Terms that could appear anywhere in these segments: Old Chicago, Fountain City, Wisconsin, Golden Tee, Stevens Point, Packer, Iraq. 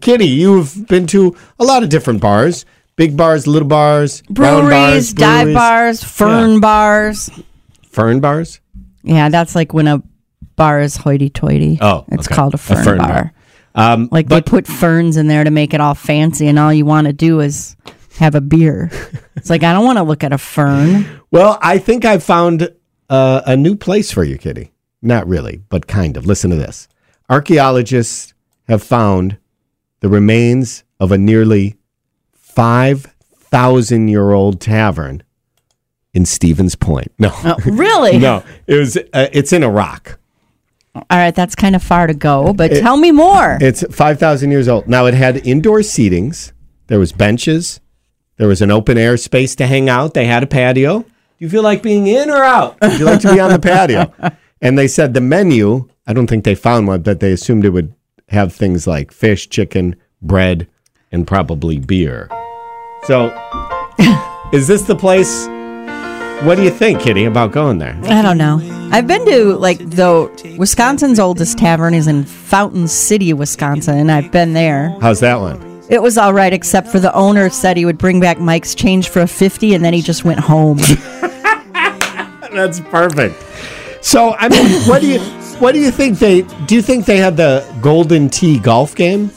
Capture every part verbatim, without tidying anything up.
Kitty, you've been to a lot of different bars. Big bars, little bars, breweries, brown bars, breweries. dive bars, fern yeah. bars. Fern bars? Yeah, that's like when a bar is hoity-toity. Oh, it's okay. Called a fern, a fern bar. bar. Um, like but- they put ferns in there to make it all fancy, and all you want to do is have a beer. It's like, I don't want to look at a fern. Well, I think I found uh, a new place for you, Kitty. Not really, but kind of. Listen to this. Archaeologists have found the remains of a nearly five thousand year old tavern in Stevens Point. No. Oh, really? No. It was. Uh, it's in Iraq. All right, that's kind of far to go, but it, tell me more. It's five thousand years old. Now, it had indoor seatings. There was benches. There was an open air space to hang out. They had a patio. Do you feel like being in or out? Would you like to be on the patio? And they said the menu, I don't think they found one, but they assumed it would have things like fish, chicken, bread, and probably beer. So, is this the place? What do you think, Kitty, about going there? I don't know. I've been to, like, the Wisconsin's oldest tavern is in Fountain City, Wisconsin, and I've been there. How's that one? It was all right, except for the owner said he would bring back Mike's change for a fifty, and then he just went home. That's perfect. So, I mean, what do you what do you think they do? You think they had the Golden Tee golf game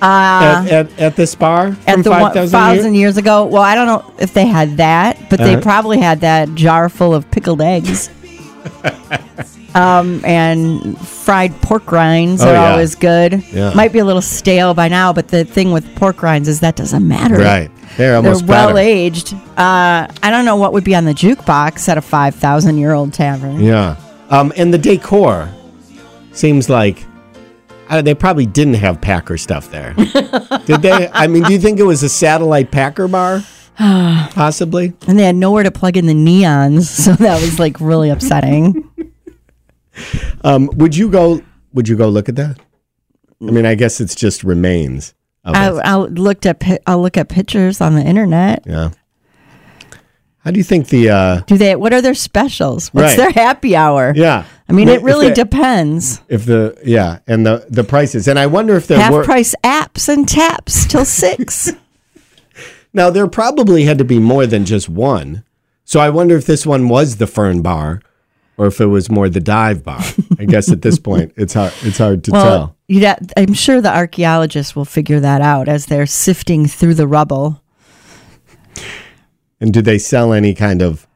uh, at, at at this bar from at the five thousand years ago? Well, I don't know if they had that, but uh-huh. they probably had that jar full of pickled eggs. Um, and fried pork rinds oh, are yeah. always good. Yeah. Might be a little stale by now, but the thing with pork rinds is that doesn't matter. Right. They're almost They're well aged. Uh, I don't know what would be on the jukebox at a five thousand year old tavern. Yeah. Um, and the decor seems like uh, they probably didn't have Packer stuff there. Did they? I mean, do you think it was a satellite Packer bar? Possibly. And they had nowhere to plug in the neons, so that was like really upsetting. Um, would you go? Would you go look at that? I mean, I guess it's just remains. Of I, it. I looked at. I'll look at pictures on the internet. Yeah. How do you think the? Uh, do they? What are their specials? What's right. their happy hour? Yeah. I mean, well, it really if they, depends. If the yeah, and the the prices, and I wonder if there half were half price apps and taps till six. Now there probably had to be more than just one. So I wonder if this one was the Fern Bar. Or if it was more the dive bar. I guess at this point, it's hard, it's hard to well, tell. You'd ha- I'm sure the archaeologists will figure that out as they're sifting through the rubble. And did they sell any kind of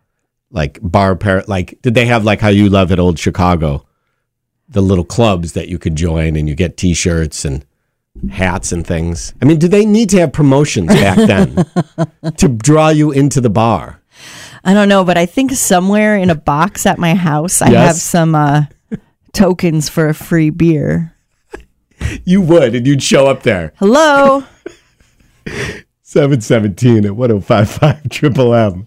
like bar, par- like did they have like how you love at Old Chicago, the little clubs that you could join and you get T-shirts and hats and things? I mean, did they need to have promotions back then to draw you into the bar? I don't know, but I think somewhere in a box at my house, I yes. have some uh, tokens for a free beer. You would, and you'd show up there. Hello. seven seventeen at one oh five point five Triple M.